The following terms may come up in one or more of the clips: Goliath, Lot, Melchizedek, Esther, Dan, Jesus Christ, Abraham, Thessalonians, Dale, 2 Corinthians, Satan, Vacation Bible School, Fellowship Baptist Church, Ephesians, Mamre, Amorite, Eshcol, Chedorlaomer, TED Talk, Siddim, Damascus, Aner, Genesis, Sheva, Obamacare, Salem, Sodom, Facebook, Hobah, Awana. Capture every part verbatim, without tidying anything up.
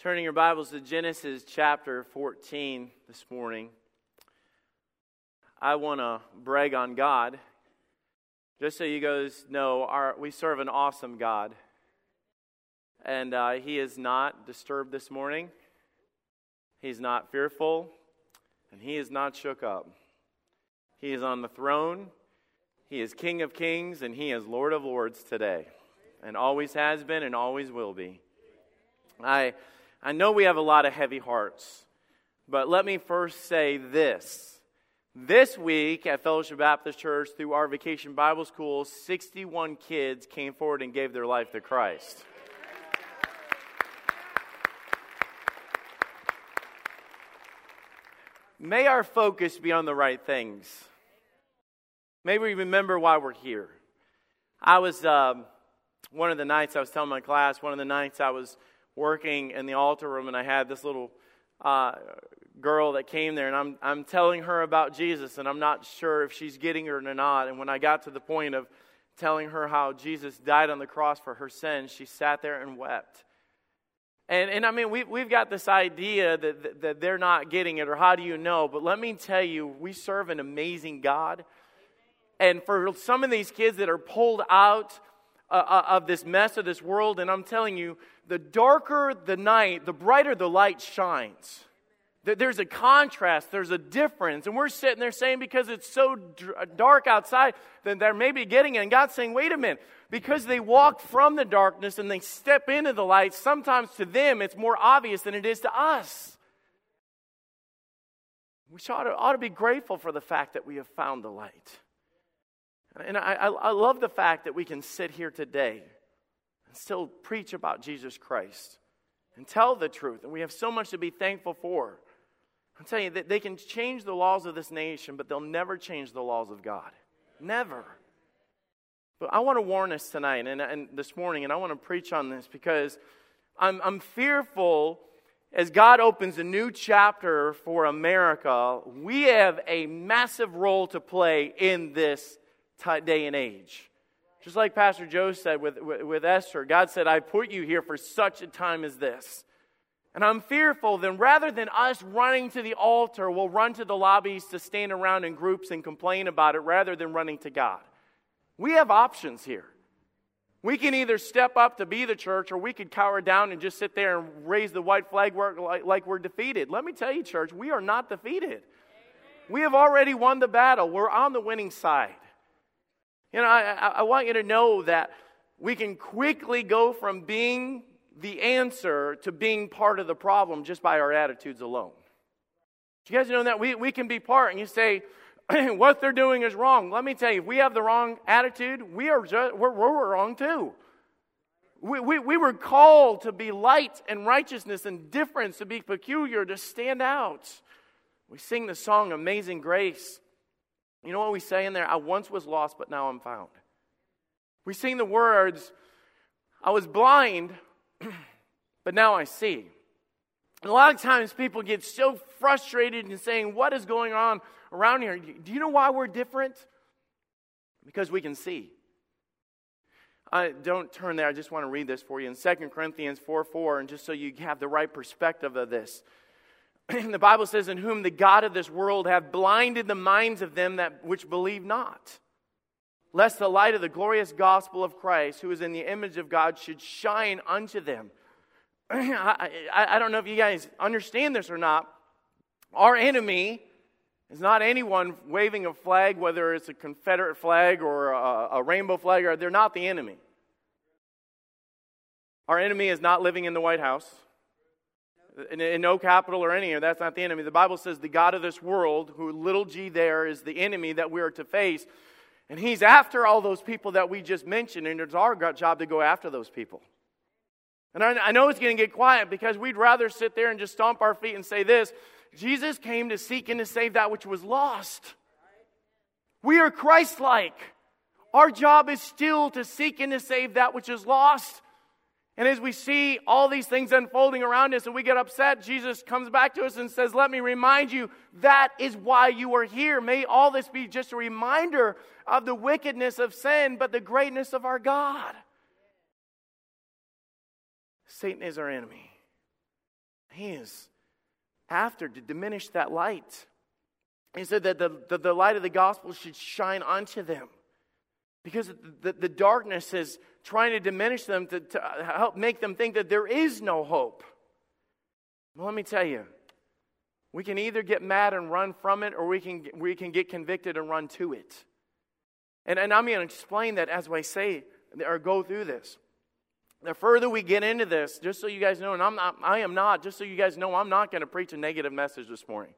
Turning your Bibles to Genesis chapter fourteen this morning, I want to brag on God. Just so you guys know, our, we serve an awesome God, and uh, He is not disturbed this morning. He's not fearful, and He is not shook up. He is on the throne. He is King of Kings, and He is Lord of Lords today, and always has been, and always will be. I. I know we have a lot of heavy hearts, but let me first say this. This week at Fellowship Baptist Church, through our Vacation Bible School, sixty-one kids came forward and gave their life to Christ. May our focus be on the right things. May we remember why we're here. I was, um, one of the nights I was telling my class, one of the nights I was working in the altar room, and I had this little uh, girl that came there, and I'm I'm telling her about Jesus, and I'm not sure if she's getting it or not. And when I got to the point of telling her how Jesus died on the cross for her sins, she sat there and wept. And and I mean, we we've got this idea that, that that they're not getting it, or how do you know? But let me tell you, we serve an amazing God, and for some of these kids that are pulled out Uh, of this mess of this world, and I'm telling you, the darker the night, the brighter the light shines. There's a contrast, there's a difference, and we're sitting there saying, because it's so dark outside, then they're maybe getting it, and God's saying, wait a minute, because they walk from the darkness and they step into the light, sometimes to them it's more obvious than it is to us. We ought to, ought to be grateful for the fact that we have found the light. And I, I love the fact that we can sit here today and still preach about Jesus Christ and tell the truth. And we have so much to be thankful for. I'm telling you, that they can change the laws of this nation, but they'll never change the laws of God. Never. But I want to warn us tonight and, and this morning, and I want to preach on this because I'm, I'm fearful as God opens a new chapter for America, we have a massive role to play in this day and age. Just like Pastor Joe said with, with, with Esther, God said, I put you here for such a time as this. And I'm fearful then rather than us running to the altar, we'll run to the lobbies to stand around in groups and complain about it rather than running to God. We have options here. We can either step up to be the church or we could cower down and just sit there and raise the white flag like, like we're defeated. Let me tell you, church, we are not defeated. Amen. We have already won the battle. We're on the winning side. You know, I, I want you to know that we can quickly go from being the answer to being part of the problem just by our attitudes alone. Do you guys know that? We, we can be part, and you say, what they're doing is wrong. Let me tell you, if we have the wrong attitude, we are just, we're, we're wrong too. We, we, we were called to be light and righteousness and difference, to be peculiar, to stand out. We sing the song, Amazing Grace. You know what we say in there? I once was lost, but now I'm found. We sing the words, I was blind, but now I see. And a lot of times people get so frustrated and saying, what is going on around here? Do you know why we're different? Because we can see. I, don't turn there. I just want to read this for you. In Second Corinthians four four, and just so you have the right perspective of this. The Bible says, in whom the God of this world hath blinded the minds of them that which believe not, lest the light of the glorious gospel of Christ, who is in the image of God, should shine unto them. I, I, I don't know if you guys understand this or not. Our enemy is not anyone waving a flag, whether it's a Confederate flag or a, a rainbow flag, or they're not the enemy. Our enemy is not living in the White House. In, in no capital or any, that's not the enemy. The Bible says the God of this world, who little g there, is the enemy that we are to face. And he's after all those people that we just mentioned, and it's our job to go after those people. And I, I know it's going to get quiet because we'd rather sit there and just stomp our feet and say this, Jesus came to seek and to save that which was lost. We are Christ-like. Our job is still to seek and to save that which is lost. And as we see all these things unfolding around us and we get upset, Jesus comes back to us and says, let me remind you, that is why you are here. May all this be just a reminder of the wickedness of sin, but the greatness of our God. Satan is our enemy. he is after to diminish that light. He said that the, the, the light of the gospel should shine onto them, because the, the, the darkness is trying to diminish them to, to help make them think that there is no hope. Well, let me tell you, we can either get mad and run from it, or we can we can get convicted and run to it. And, and I'm going to explain that as I say or go through this. The further we get into this, just so you guys know, and I'm not, I am not, just so you guys know, I'm not going to preach a negative message this morning.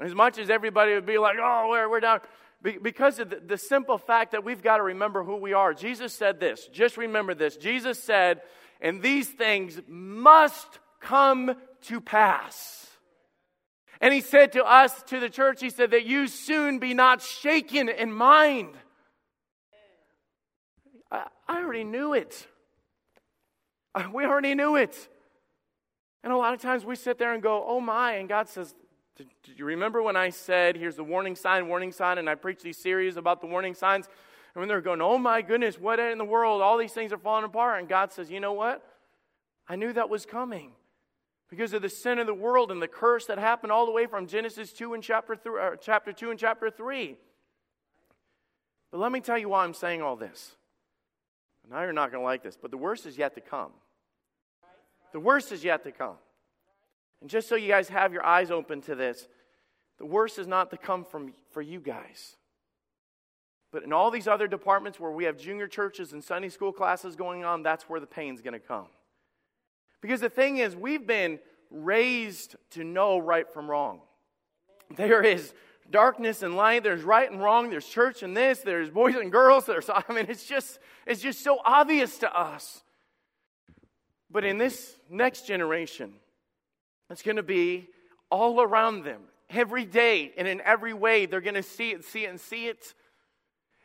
As much as everybody would be like, oh, we're, we're down. Be, because of the, the simple fact that we've got to remember who we are. Jesus said this. Just remember this. Jesus said, and these things must come to pass. And he said to us, to the church, he said that you soon be not shaken in mind. I, I already knew it. We already knew it. And a lot of times we sit there and go, oh my, and God says, did, did you remember when I said, here's the warning sign, warning sign, and I preached these series about the warning signs? And when they're going, oh my goodness, what in the world? All these things are falling apart. And God says, you know what? I knew that was coming because of the sin of the world and the curse that happened all the way from Genesis two and chapter three, or chapter two and chapter three. But let me tell you why I'm saying all this. Now you're not going to like this, but the worst is yet to come. The worst is yet to come. And just so you guys have your eyes open to this, the worst is not to come from for you guys. But in all these other departments where we have junior churches and Sunday school classes going on, that's where the pain's going to come. Because the thing is, we've been raised to know right from wrong. There is darkness and light, there's right and wrong, there's church and this, there's boys and girls, there's, I mean, it's just, it's just so obvious to us. But in this next generation, it's going to be all around them, every day and in every way. They're going to see it, see it, and see it.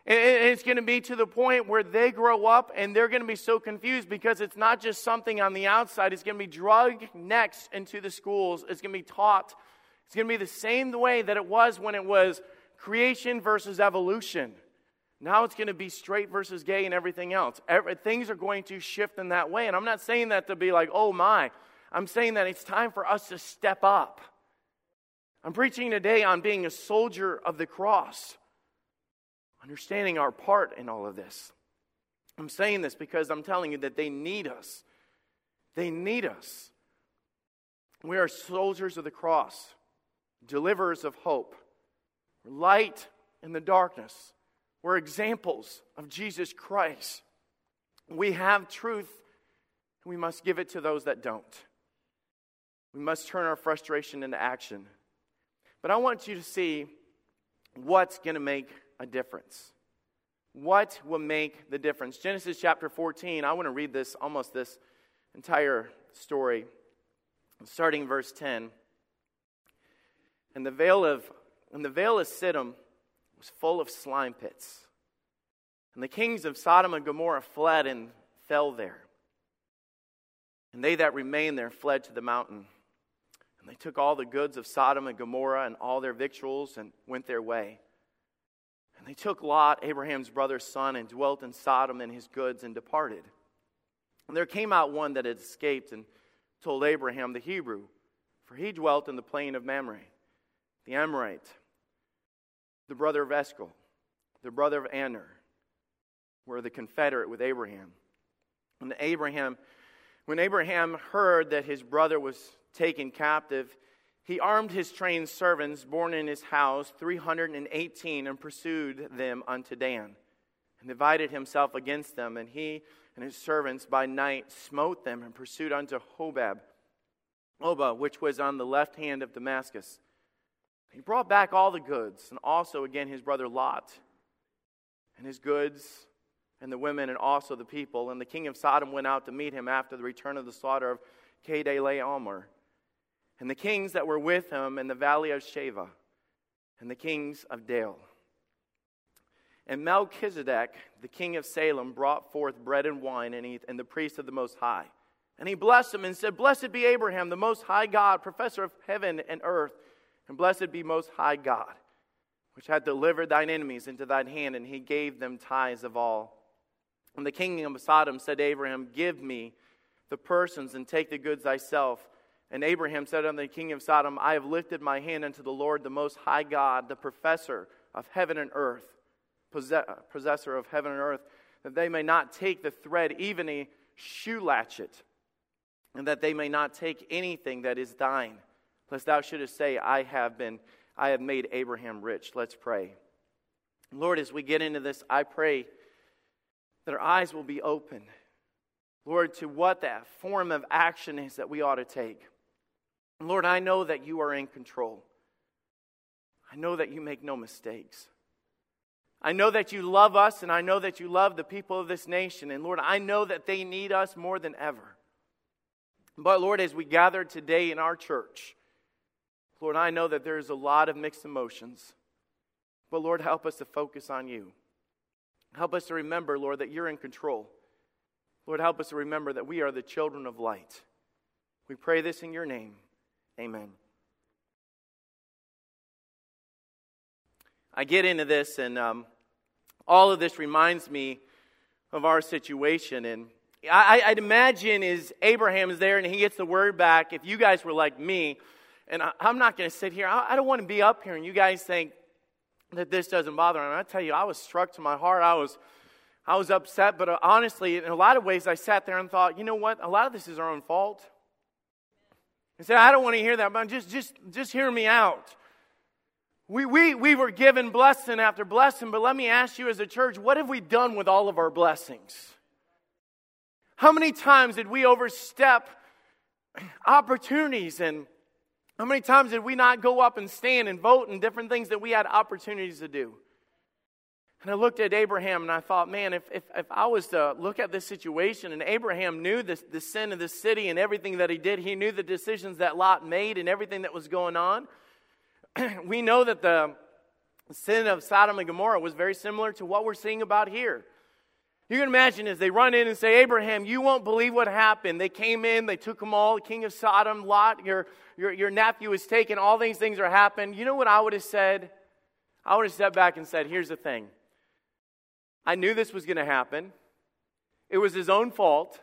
And it's going to be to the point where they grow up and they're going to be so confused, because it's not just something on the outside. It's going to be drugged next into the schools. It's going to be taught. It's going to be the same way that it was when it was creation versus evolution. Now it's going to be straight versus gay and everything else. Every, things are going to shift in that way. And I'm not saying that to be like, oh my. I'm saying that it's time for us to step up. I'm preaching today on being a soldier of the cross. Understanding our part in all of this. I'm saying this because I'm telling you that they need us. They need us. We are soldiers of the cross. Deliverers of hope. We're light in the darkness. We're examples of Jesus Christ. We have truth. We must give it to those that don't. We must turn our frustration into action. But I want you to see what's going to make a difference. What will make the difference? Genesis chapter fourteen, I want to read this, almost this entire story, starting verse ten. And the vale of, and the vale of Siddim was full of slime pits. And the kings of Sodom and Gomorrah fled and fell there. And they that remained there fled to the mountain. And they took all the goods of Sodom and Gomorrah and all their victuals and went their way. And they took Lot, Abraham's brother's son, and dwelt in Sodom and his goods and departed. And there came out one that had escaped and told Abraham the Hebrew, for he dwelt in the plain of Mamre, the Amorite, the brother of Eshcol, the brother of Aner, were the confederate with Abraham. And Abraham... When Abraham heard that his brother was taken captive, he armed his trained servants born in his house, three hundred eighteen, and pursued them unto Dan, and divided himself against them. And he and his servants by night smote them, and pursued unto Hobah, Hobah, which was on the left hand of Damascus. He brought back all the goods, and also again his brother Lot, and his goods, and the women, and also the people. And the king of Sodom went out to meet him after the return of the slaughter of Chedorlaomer. And the kings that were with him in the valley of Sheva, and the kings of Dale. And Melchizedek, the king of Salem, brought forth bread and wine, and, he, and the priest of the Most High. And he blessed him and said, Blessed be Abraham, the Most High God, professor of heaven and earth, and blessed be Most High God, which hath delivered thine enemies into thine hand, and he gave them tithes of all. And the king of Sodom said to Abraham, Give me the persons and take the goods thyself. And Abraham said unto the king of Sodom, I have lifted my hand unto the Lord, the most high God, the professor of heaven and earth, possessor of heaven and earth, that they may not take the thread, even a shoe latchet, and that they may not take anything that is thine, lest thou shouldest say, I have been, I have made Abraham rich. Let's pray. Lord, as we get into this, I pray that our eyes will be open, Lord, to what that form of action is that we ought to take. Lord, I know that you are in control. I know that you make no mistakes. I know that you love us, and I know that you love the people of this nation. And Lord, I know that they need us more than ever. But Lord, as we gather today in our church, Lord, I know that there is a lot of mixed emotions. But Lord, help us to focus on you. Help us to remember, Lord, that you're in control. Lord, help us to remember that we are the children of light. We pray this in your name. Amen. I get into this, and um, all of this reminds me of our situation. And I, I'd imagine is Abraham is there, and he gets the word back. If you guys were like me, and I, I'm not going to sit here. I, I don't want to be up here, and you guys think that this doesn't bother him. I tell you, I was struck to my heart. I was, I was upset. But honestly, in a lot of ways, I sat there and thought, you know what? A lot of this is our own fault. And said, I don't want to hear that, but just, just, just hear me out. We, we, we were given blessing after blessing, but let me ask you as a church, what have we done with all of our blessings? How many times did we overstep opportunities, and how many times did we not go up and stand and vote and different things that we had opportunities to do? And I looked at Abraham and I thought, man, if, if, if I was to look at this situation, and Abraham knew the, the sin of the city and everything that he did, he knew the decisions that Lot made and everything that was going on. We know that the sin of Sodom and Gomorrah was very similar to what we're seeing about here. You can imagine as they run in and say, Abraham, you won't believe what happened. They came in, they took them all, the king of Sodom, Lot, your, your, your nephew is taken, all these things are happening. You know what I would have said? I would have stepped back and said, here's the thing. I knew this was going to happen. It was his own fault.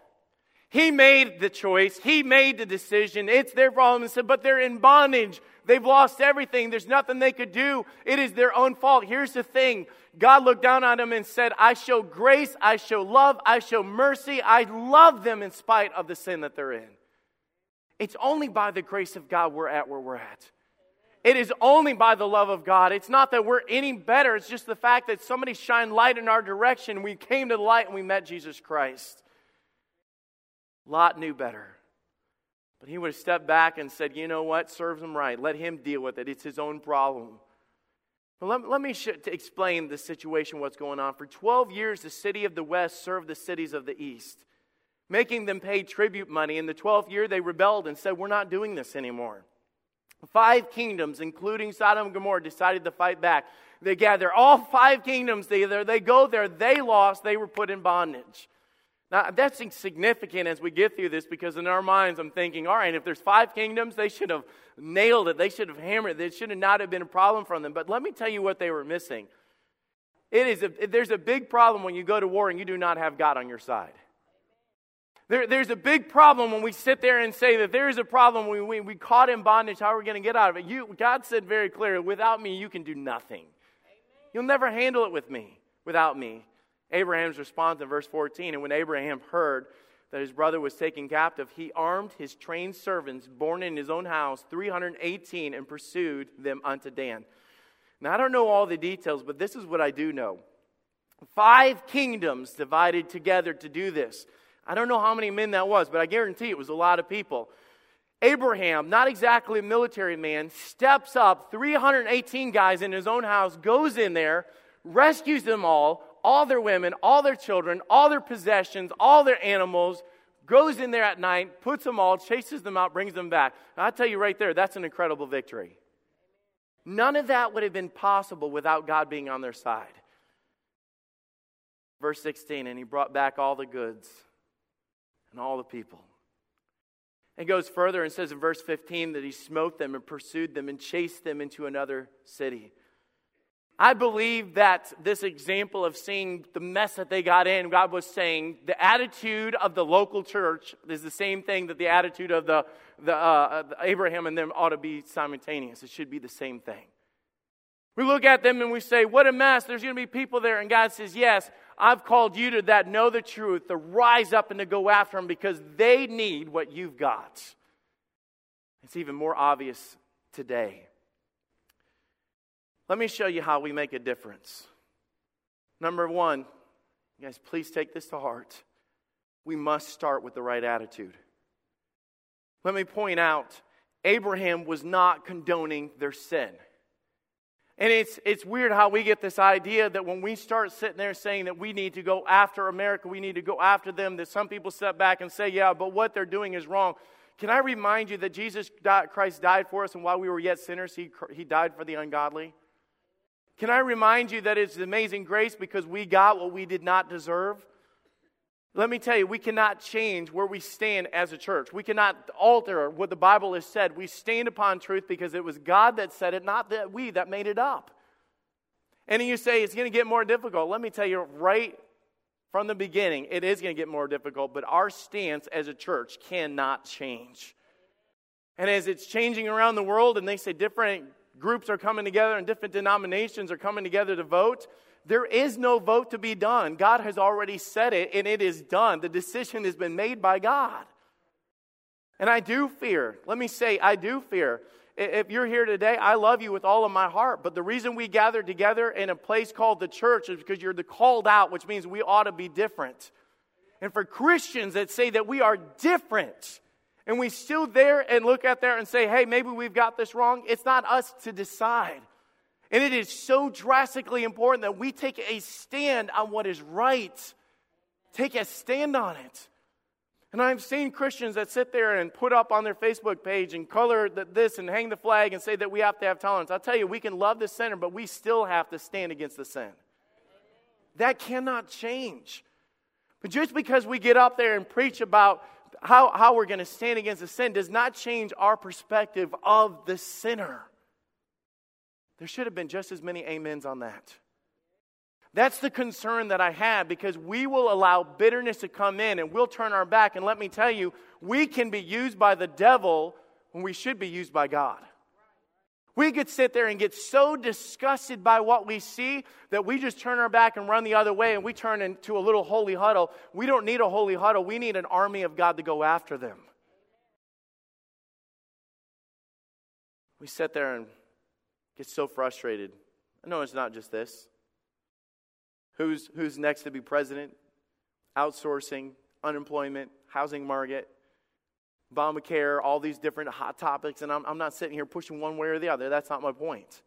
He made the choice. He made the decision. It's their problem. But they're in bondage. They've lost everything. There's nothing they could do. It is their own fault. Here's the thing. God looked down on them and said, I show grace, I show love, I show mercy. I love them in spite of the sin that they're in. It's only by the grace of God we're at where we're at. It is only by the love of God. It's not that we're any better. It's just the fact that somebody shined light in our direction. We came to the light and we met Jesus Christ. Lot knew better. But he would have stepped back and said, you know what, serves him right. Let him deal with it. It's his own problem. But let, let me sh- explain the situation, what's going on. For twelve years, the city of the west served the cities of the east, making them pay tribute money. In the twelfth year, they rebelled and said, we're not doing this anymore. Five kingdoms, including Sodom and Gomorrah, decided to fight back. They gathered all five kingdoms together. They go there. They lost. They were put in bondage. Now, that's insignificant as we get through this, because in our minds I'm thinking, all right, if there's five kingdoms, they should have nailed it. They should have hammered it. It should have not have been a problem for them. But let me tell you what they were missing. It is a, there's a big problem when you go to war and you do not have God on your side. There, there's a big problem when we sit there and say that there is a problem. We, we, we caught in bondage. How are we going to get out of it? You, God said very clearly, without me, you can do nothing. Amen. You'll never handle it with me, without me. Abraham's response in verse fourteen, and when Abraham heard that his brother was taken captive, he armed his trained servants, born in his own house, three hundred eighteen, and pursued them unto Dan. Now, I don't know all the details, but this is what I do know. Five kingdoms divided together to do this. I don't know how many men that was, but I guarantee it was a lot of people. Abraham, not exactly a military man, steps up, three hundred eighteen guys in his own house, goes in there, rescues them all, all their women, all their children, all their possessions, all their animals, goes in there at night, puts them all, chases them out, brings them back. And I'll tell you right there, that's an incredible victory. None of that would have been possible without God being on their side. Verse sixteen, and he brought back all the goods and all the people. It goes further and says in verse fifteen that he smote them and pursued them and chased them into another city. I believe that this example of seeing the mess that they got in, God was saying the attitude of the local church is the same thing that the attitude of the, the uh, Abraham and them ought to be simultaneous. It should be the same thing. We look at them and we say, what a mess. There's going to be people there. And God says, yes, I've called you to that. Know the truth, to rise up and to go after them because they need what you've got. It's even more obvious today. Let me show you how we make a difference. Number one, you guys, please take this to heart. We must start with the right attitude. Let me point out, Abraham was not condoning their sin. And it's it's weird how we get this idea that when we start sitting there saying that we need to go after America, we need to go after them, that some people step back and say, yeah, but what they're doing is wrong. Can I remind you that Jesus Christ died for us, and while we were yet sinners, he he died for the ungodly? Can I remind you that it's amazing grace because we got what we did not deserve? Let me tell you, we cannot change where we stand as a church. We cannot alter what the Bible has said. We stand upon truth because it was God that said it, not that we that made it up. And you say, it's going to get more difficult. Let me tell you right from the beginning, it is going to get more difficult, but our stance as a church cannot change. And as it's changing around the world and they say different groups are coming together and different denominations are coming together to vote, there is no vote to be done. God has already said it, and it is done. The decision has been made by God. And I do fear, let me say, I do fear. If you're here today, I love you with all of my heart. But the reason we gather together in a place called the church is because you're the called out, which means we ought to be different. And for Christians that say that we are different, and we still there and look out there and say, hey, maybe we've got this wrong, it's not us to decide. And it is so drastically important that we take a stand on what is right. Take a stand on it. And I've seen Christians that sit there and put up on their Facebook page and color this and hang the flag and say that we have to have tolerance. I'll tell you, we can love the sinner, but we still have to stand against the sin. That cannot change. But just because we get up there and preach about how, how we're going to stand against the sin does not change our perspective of the sinner. There should have been just as many amens on that. That's the concern that I have, because we will allow bitterness to come in and we'll turn our back. And let me tell you, we can be used by the devil when we should be used by God. We could sit there and get so disgusted by what we see that we just turn our back and run the other way and we turn into a little holy huddle. We don't need a holy huddle. We need an army of God to go after them. We sit there and get so frustrated. No, it's not just this. Who's who's next to be president? Outsourcing, unemployment, housing market, Obamacare, all these different hot topics. And I'm, I'm not sitting here pushing one way or the other. That's not my point.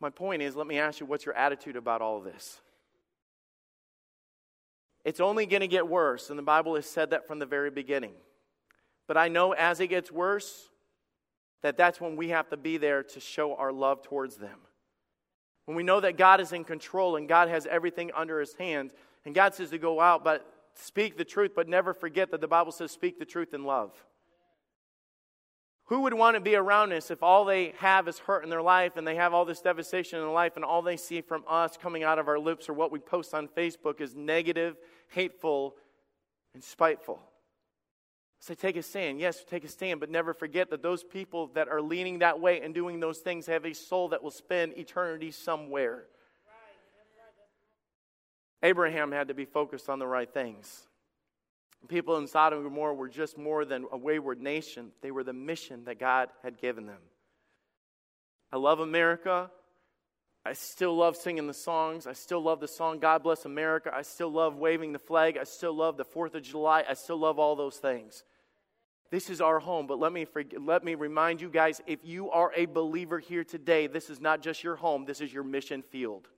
My point is, let me ask you, what's your attitude about all of this? It's only going to get worse. And the Bible has said that from the very beginning. But I know as it gets worse, that that's when we have to be there to show our love towards them. When we know that God is in control and God has everything under his hand, and God says to go out, but speak the truth, but never forget that the Bible says speak the truth in love. Who would want to be around us if all they have is hurt in their life and they have all this devastation in their life and all they see from us coming out of our lips or what we post on Facebook is negative, hateful, and spiteful? So take a stand. Yes, take a stand, but never forget that those people that are leaning that way and doing those things have a soul that will spend eternity somewhere. Right. Right. Abraham had to be focused on the right things. People in Sodom and Gomorrah were just more than a wayward nation. They were the mission that God had given them. I love America. I still love singing the songs. I still love the song, God Bless America. I still love waving the flag. I still love the fourth of July. I still love all those things. This is our home. But let me forget, let me remind you guys, if you are a believer here today, this is not just your home. This is your mission field.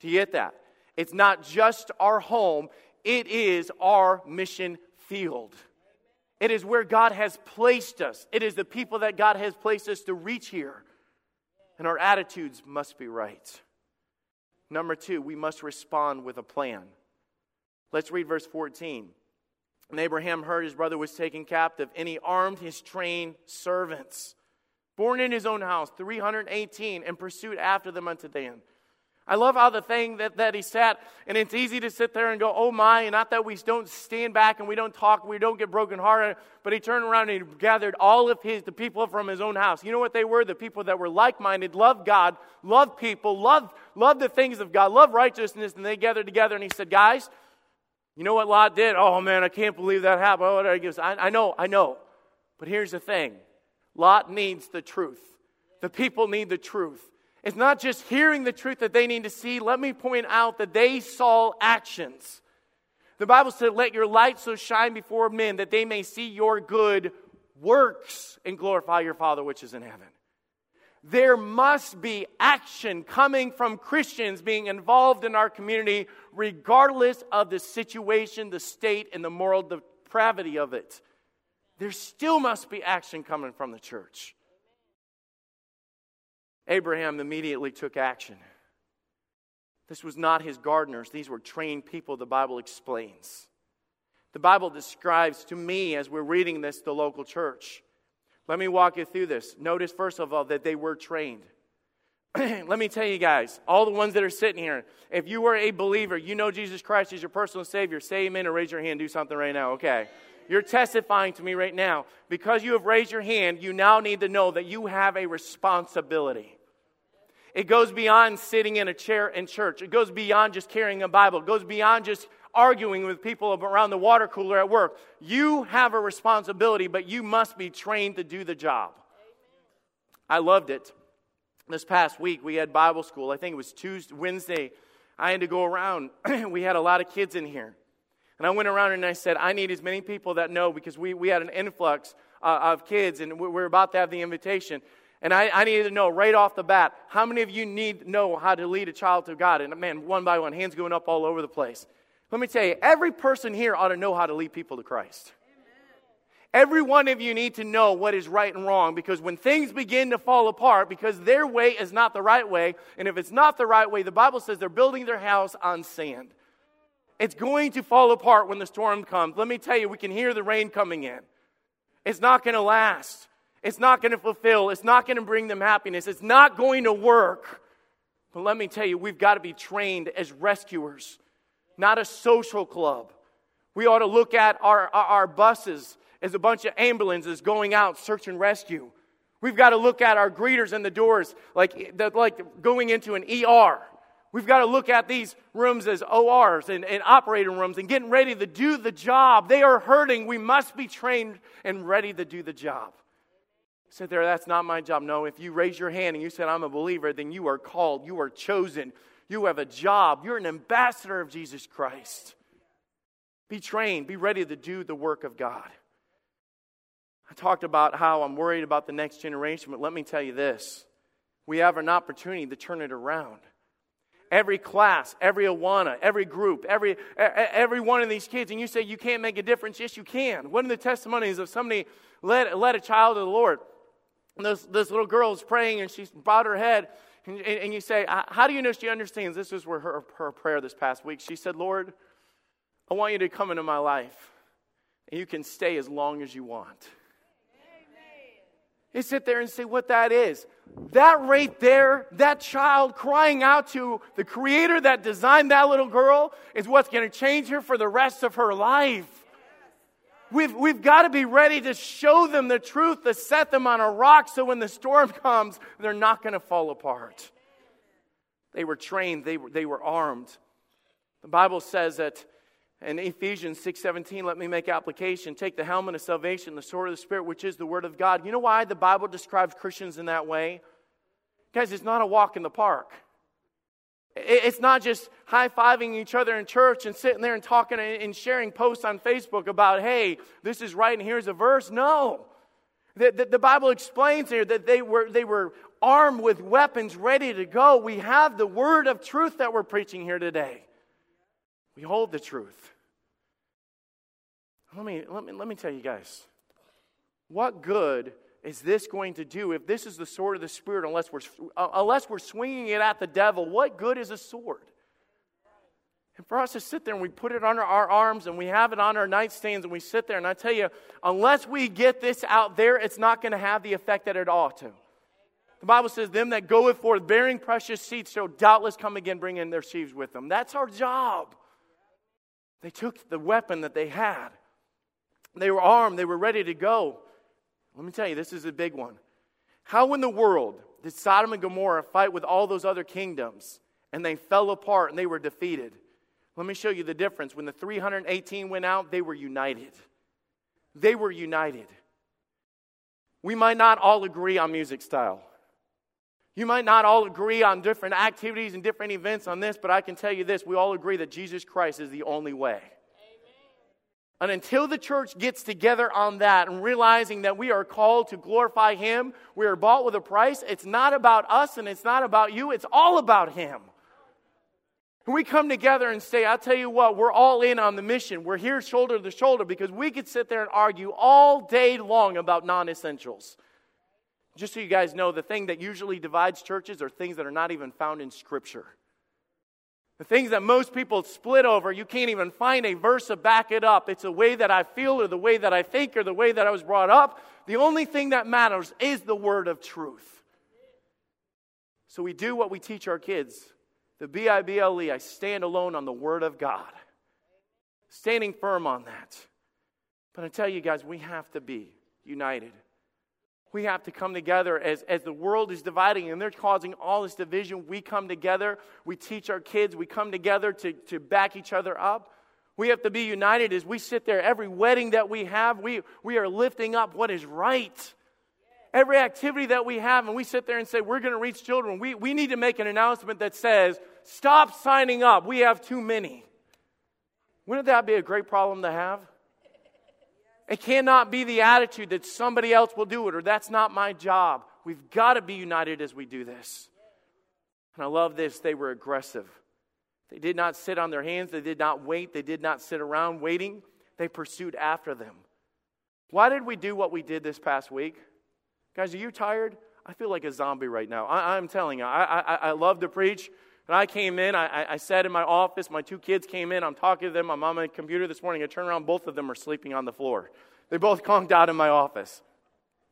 Do you get that? It's not just our home. It is our mission field. It is where God has placed us. It is the people that God has placed us to reach here. And our attitudes must be right. Number two, we must respond with a plan. Let's read verse fourteen. And Abraham heard his brother was taken captive, and he armed his trained servants born in his own house, three hundred eighteen, and pursued after them unto Dan. I love how the thing that, that he sat, and it's easy to sit there and go, oh my, and not that we don't stand back and we don't talk, we don't get brokenhearted, but he turned around and he gathered all of his, the people from his own house. You know what they were? The people that were like-minded, loved God, loved people, loved, loved the things of God, loved righteousness, and they gathered together and he said, guys, you know what Lot did? Oh man, I can't believe that happened. Oh, I, I know, I know, but here's the thing. Lot needs the truth. The people need the truth. It's not just hearing the truth that they need to see. Let me point out that they saw actions. The Bible said, let your light so shine before men that they may see your good works and glorify your Father which is in heaven. There must be action coming from Christians being involved in our community regardless of the situation, the state, and the moral depravity of it. There still must be action coming from the church. Abraham immediately took action. This was not his gardeners. These were trained people, the Bible explains. The Bible describes to me, as we're reading this, the local church. Let me walk you through this. Notice, first of all, that they were trained. Let me tell you guys, all the ones that are sitting here, if you were a believer, you know Jesus Christ is your personal Savior, say amen or raise your hand, do something right now, okay? You're testifying to me right now. Because you have raised your hand, you now need to know that you have a responsibility. It goes beyond sitting in a chair in church. It goes beyond just carrying a Bible. It goes beyond just arguing with people around the water cooler at work. You have a responsibility, but you must be trained to do the job. I loved it. This past week, we had Bible school. I think it was Tuesday, Wednesday. I had to go around. We had a lot of kids in here. And I went around and I said, I need as many people that know, because we, we had an influx uh, of kids and we were about to have the invitation. And I, I needed to know right off the bat, how many of you need know how to lead a child to God? And man, one by one, hands going up all over the place. Let me tell you, every person here ought to know how to lead people to Christ. Amen. Every one of you need to know what is right and wrong, because when things begin to fall apart, because their way is not the right way, and if it's not the right way, the Bible says they're building their house on sand. It's going to fall apart when the storm comes. Let me tell you, we can hear the rain coming in. It's not going to last. It's not going to fulfill. It's not going to bring them happiness. It's not going to work. But let me tell you, we've got to be trained as rescuers, not a social club. We ought to look at our, our, our buses as a bunch of ambulances going out, search and rescue. We've got to look at our greeters in the doors like, like going into an E R. We've got to look at these rooms as O Rs and, and operating rooms and getting ready to do the job. They are hurting. We must be trained and ready to do the job. Sit there, that's not my job. No, if you raise your hand and you said, I'm a believer, then you are called, you are chosen, you have a job. You're an ambassador of Jesus Christ. Be trained, be ready to do the work of God. I talked about how I'm worried about the next generation, but let me tell you this. We have an opportunity to turn it around. Every class, every Awana, every group, every every one of these kids, and you say you can't make a difference. Yes, you can. One of the testimonies of somebody led, led a child to the Lord. And this, this little girl is praying, and she bowed her head, and, and you say, how do you know she understands? This was her, her prayer this past week. She said, Lord, I want you to come into my life, and you can stay as long as you want. You sit there and say what that is. That right there, that child crying out to the creator that designed that little girl is what's going to change her for the rest of her life. We've, we've got to be ready to show them the truth, to set them on a rock so when the storm comes, they're not going to fall apart. They were trained. They were, they were armed. The Bible says that in Ephesians six seventeen, let me make application. Take the helmet of salvation, the sword of the Spirit, which is the word of God. You know why the Bible describes Christians in that way? Guys, it's not a walk in the park. It's not just high-fiving each other in church and sitting there and talking and sharing posts on Facebook about, hey, this is right and here's a verse. No. The, the, the Bible explains here that they were they were armed with weapons ready to go. We have the word of truth that we're preaching here today. We hold the truth. Let me, let me, let me tell you guys, what good is this going to do if this is the sword of the Spirit unless we're, unless we're swinging it at the devil? What good is a sword? And for us to sit there and we put it under our arms and we have it on our nightstands and we sit there, and I tell you, unless we get this out there, it's not going to have the effect that it ought to. The Bible says, them that goeth forth bearing precious seeds shall doubtless come again bringing their sheaves with them. That's our job. They took the weapon that they had. They were armed. They were ready to go. Let me tell you, this is a big one. How in the world did Sodom and Gomorrah fight with all those other kingdoms and they fell apart and they were defeated? Let me show you the difference. When the three hundred eighteen went out, they were united. They were united. We might not all agree on music style. You might not all agree on different activities and different events on this, but I can tell you this, we all agree that Jesus Christ is the only way. Amen. And until the church gets together on that and realizing that we are called to glorify Him, we are bought with a price, it's not about us and it's not about you, it's all about Him. When we come together and say, I'll tell you what, we're all in on the mission. We're here shoulder to shoulder, because we could sit there and argue all day long about non-essentials. Just so you guys know, the thing that usually divides churches are things that are not even found in Scripture. The things that most people split over, you can't even find a verse to back it up. It's the way that I feel or the way that I think or the way that I was brought up. The only thing that matters is the word of truth. So we do what we teach our kids. The B I B L E, I stand alone on the Word of God. Standing firm on that. But I tell you guys, we have to be united. We have to come together as, as the world is dividing and they're causing all this division. We come together, we teach our kids, we come together to, to back each other up. We have to be united as we sit there. Every wedding that we have, we, we are lifting up what is right. Every activity that we have, and we sit there and say, we're going to reach children. We, we need to make an announcement that says, stop signing up. We have too many. Wouldn't that be a great problem to have? It cannot be the attitude that somebody else will do it, or that's not my job. We've got to be united as we do this. And I love this. They were aggressive. They did not sit on their hands. They did not wait. They did not sit around waiting. They pursued after them. Why did we do what we did this past week? Guys, are you tired? I feel like a zombie right now. I, I'm telling you, I, I, I love to preach. And I came in, I, I sat in my office, my two kids came in, I'm talking to them, I'm on my computer this morning, I turn around, both of them are sleeping on the floor. They both conked out in my office.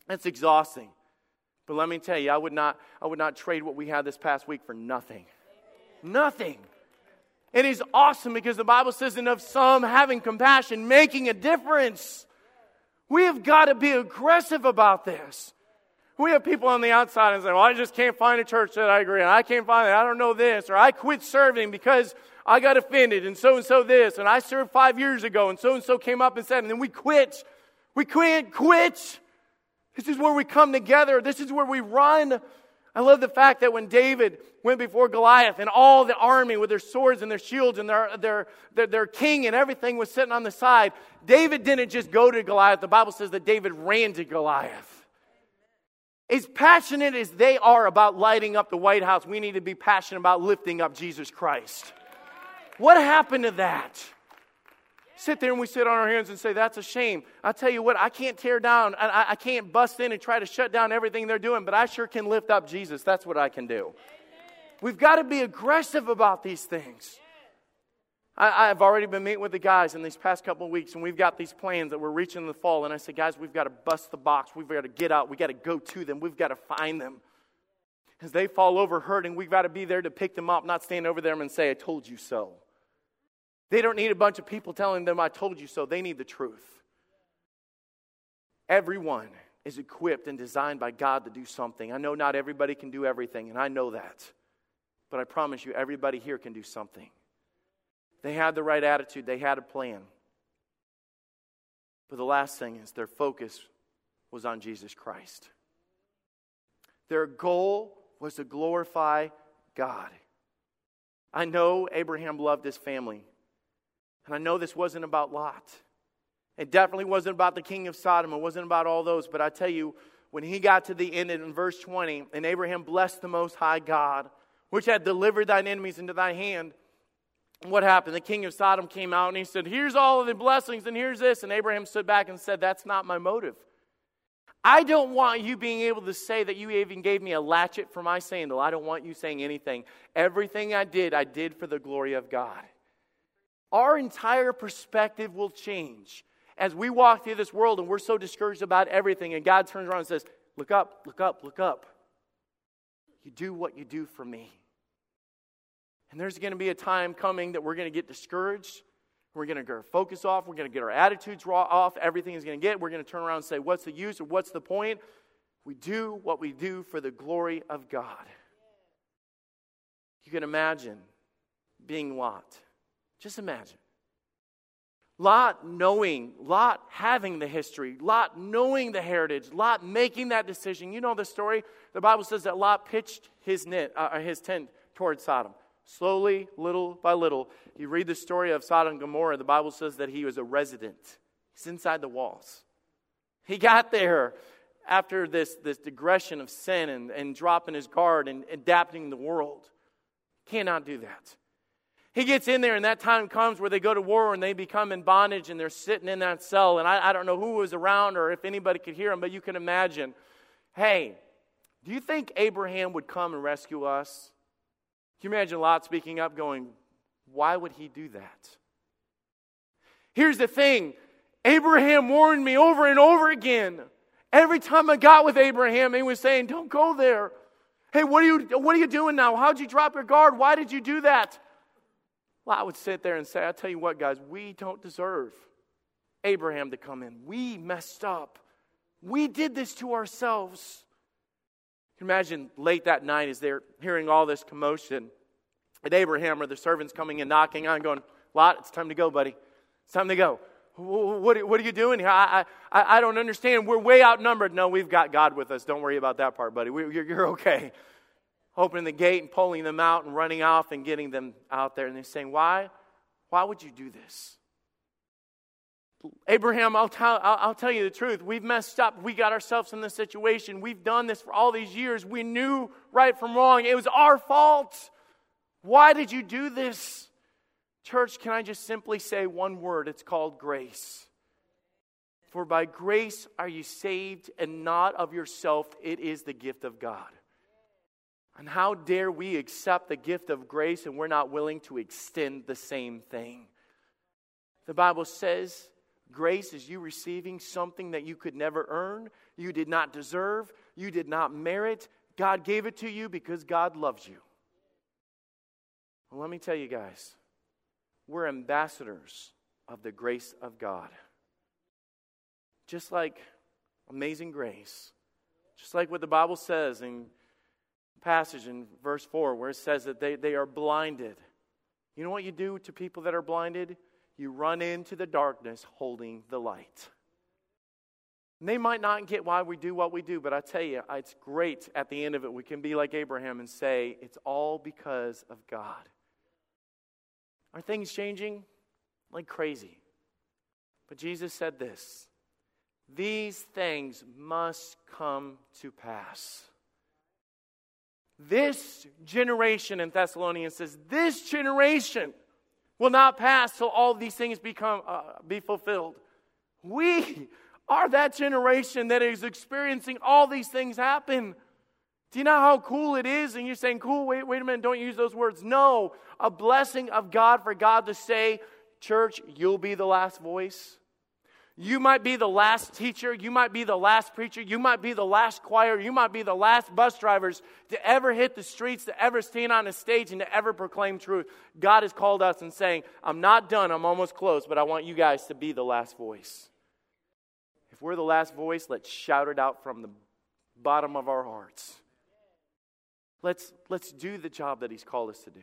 That's exhausting. But let me tell you, I would not, I would not trade what we had this past week for nothing. Amen. Nothing. It is awesome, because the Bible says, and of some having compassion, making a difference. We have got to be aggressive about this. We have people on the outside and say, well, I just can't find a church that I agree on. I can't find it. I don't know this. Or I quit serving because I got offended and so-and-so this. And I served five years ago and so-and-so came up and said, and then we quit. We can't quit. This is where we come together. This is where we run. I love the fact that when David went before Goliath and all the army with their swords and their shields and their, their, their, their king and everything was sitting on the side, David didn't just go to Goliath. The Bible says that David ran to Goliath. As passionate as they are about lighting up the White House, we need to be passionate about lifting up Jesus Christ. What happened to that? Sit there and we sit on our hands and say, that's a shame. I'll tell you what, I can't tear down, I, I can't bust in and try to shut down everything they're doing, but I sure can lift up Jesus. That's what I can do. Amen. We've got to be aggressive about these things. I, I've already been meeting with the guys in these past couple of weeks, and we've got these plans that we're reaching in the fall. And I said, guys, we've got to bust the box. We've got to get out. We've got to go to them. We've got to find them. As they fall over hurting, we've got to be there to pick them up, not stand over them and say, I told you so. They don't need a bunch of people telling them, I told you so. They need the truth. Everyone is equipped and designed by God to do something. I know not everybody can do everything, and I know that. But I promise you, everybody here can do something. They had the right attitude. They had a plan. But the last thing is their focus was on Jesus Christ. Their goal was to glorify God. I know Abraham loved his family. And I know this wasn't about Lot. It definitely wasn't about the king of Sodom. It wasn't about all those. But I tell you, when he got to the end in verse twenty, and Abraham blessed the Most High God, which had delivered thine enemies into thy hand. What happened? The king of Sodom came out and he said, here's all of the blessings and here's this. And Abraham stood back and said, that's not my motive. I don't want you being able to say that you even gave me a latchet for my sandal. I don't want you saying anything. Everything I did, I did for the glory of God. Our entire perspective will change as we walk through this world and we're so discouraged about everything. And God turns around and says, look up, look up, look up. you do what you do for me. And there's going to be a time coming that we're going to get discouraged. We're going to get our focus off. We're going to get our attitudes off. Everything is going to get. We're going to turn around and say, what's the use or what's the point? We do what we do for the glory of God. You can imagine being Lot. Just imagine. Lot knowing, Lot having the history, Lot knowing the heritage, Lot making that decision. You know the story? The Bible says that Lot pitched his, knit, uh, his tent towards Sodom. Slowly, little by little, you read the story of Sodom and Gomorrah. The Bible says that he was a resident. He's inside the walls. He got there after this, this digression of sin and, and dropping his guard and adapting the world. Cannot do that. He gets in there, and that time comes where they go to war and they become in bondage, and they're sitting in that cell. And I, I don't know who was around or if anybody could hear him, but you can imagine, hey, do you think Abraham would come and rescue us? Can you imagine Lot speaking up going, why would he do that? Here's the thing. Abraham warned me over and over again. Every time I got with Abraham, he was saying, don't go there. Hey, what are you, what are you doing now? How'd you drop your guard? Why did you do that? Lot would sit there and say, I tell you what, guys, we don't deserve Abraham to come in. We messed up. We did this to ourselves. You can imagine late that night as they're hearing all this commotion, and Abraham or the servants coming and knocking on, going, Lot, it's time to go, buddy. It's time to go. What are you doing here? I, I, I don't understand. We're way outnumbered. No, we've got God with us. Don't worry about that part, buddy. We, you're, you're okay. Opening the gate and pulling them out and running off and getting them out there. And they're saying, why? Why would you do this? Abraham, I'll, t- I'll tell you the truth. We've messed up. We got ourselves in this situation. We've done this for all these years. We knew right from wrong. It was our fault. Why did you do this? Church, can I just simply say one word? It's called grace. For by grace are you saved, and not of yourself. It is the gift of God. And how dare we accept the gift of grace and we're not willing to extend the same thing? The Bible says grace is you receiving something that you could never earn, you did not deserve, you did not merit. God gave it to you because God loves you. Well, let me tell you guys. We're ambassadors of the grace of God. Just like Amazing Grace. Just like what the Bible says in passage in verse four where it says that they, they are blinded. You know what you do to people that are blinded? You run into the darkness holding the light. And they might not get why we do what we do, but I tell you, it's great at the end of it. We can be like Abraham and say, it's all because of God. Are things changing? Like crazy. But Jesus said this, these things must come to pass. This generation in Thessalonians says, this generation will not pass till all these things become uh, be fulfilled. We are that generation that is experiencing all these things happen. Do you know how cool it is? And you're saying, cool, wait, wait a minute, don't use those words. No, a blessing of God for God to say, church, you'll be the last voice. You might be the last teacher. You might be the last preacher. You might be the last choir. You might be the last bus drivers to ever hit the streets, to ever stand on a stage, and to ever proclaim truth. God has called us and saying, I'm not done. I'm almost close, but I want you guys to be the last voice. If we're the last voice, let's shout it out from the bottom of our hearts. Let's, let's do the job that he's called us to do.